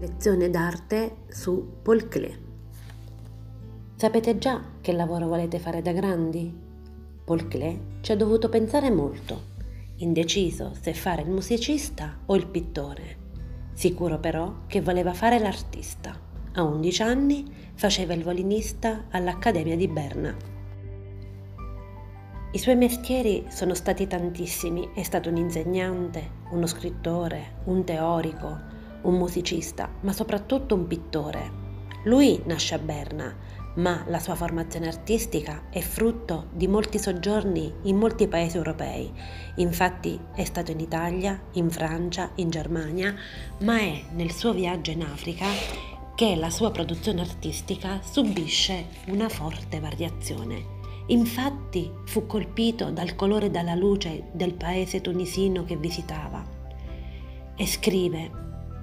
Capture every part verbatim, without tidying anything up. Lezione d'arte su Paul Klee. Sapete già che lavoro volete fare da grandi? Paul Klee ci ha dovuto pensare molto, indeciso se fare il musicista o il pittore. Sicuro però che voleva fare l'artista. A undici anni faceva il violinista all'Accademia di Berna. I suoi mestieri sono stati tantissimi. È stato un insegnante, uno scrittore, un teorico, un musicista, ma soprattutto un pittore. Lui nasce a Berna, ma la sua formazione artistica è frutto di molti soggiorni in molti paesi europei. Infatti è stato in Italia, in Francia, in Germania, ma è nel suo viaggio in Africa che la sua produzione artistica subisce una forte variazione. Infatti fu colpito dal colore e dalla luce del paese tunisino che visitava e scrive: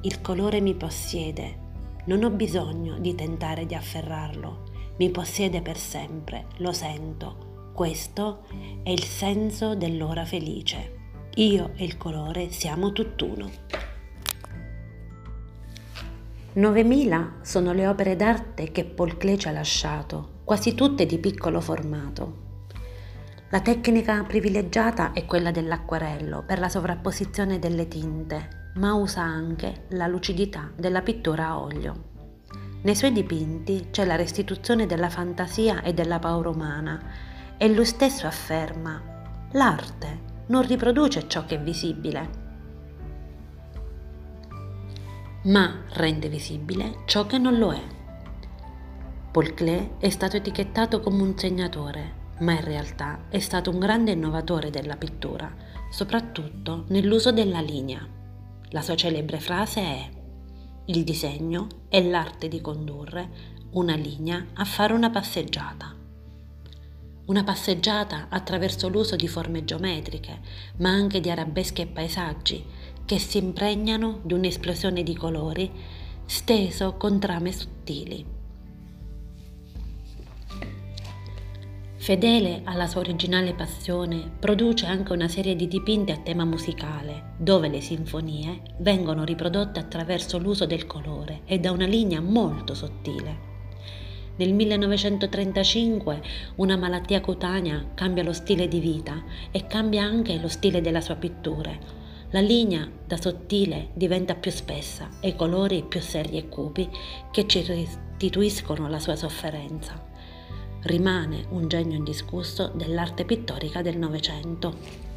"Il colore mi possiede, non ho bisogno di tentare di afferrarlo, mi possiede per sempre, lo sento, questo è il senso dell'ora felice, io e il colore siamo tutt'uno." novemila sono le opere d'arte che Paul Klee ci ha lasciato, quasi tutte di piccolo formato. La tecnica privilegiata è quella dell'acquerello per la sovrapposizione delle tinte, ma usa anche la lucidità della pittura a olio. Nei suoi dipinti c'è la restituzione della fantasia e della paura umana e lui stesso afferma: "L'arte non riproduce ciò che è visibile, ma rende visibile ciò che non lo è." Paul Klee è stato etichettato come un segnatore, ma in realtà è stato un grande innovatore della pittura, soprattutto nell'uso della linea. La sua celebre frase è: "Il disegno è l'arte di condurre una linea a fare una passeggiata." Una passeggiata attraverso l'uso di forme geometriche, ma anche di arabeschi e paesaggi che si impregnano di un'esplosione di colori steso con trame sottili. Fedele alla sua originale passione, produce anche una serie di dipinti a tema musicale, dove le sinfonie vengono riprodotte attraverso l'uso del colore e da una linea molto sottile. Nel millenovecentotrentacinque una malattia cutanea cambia lo stile di vita e cambia anche lo stile della sua pittura. La linea da sottile diventa più spessa e i colori più seri e cupi che ci restituiscono la sua sofferenza. Rimane un genio indiscusso dell'arte pittorica del Novecento.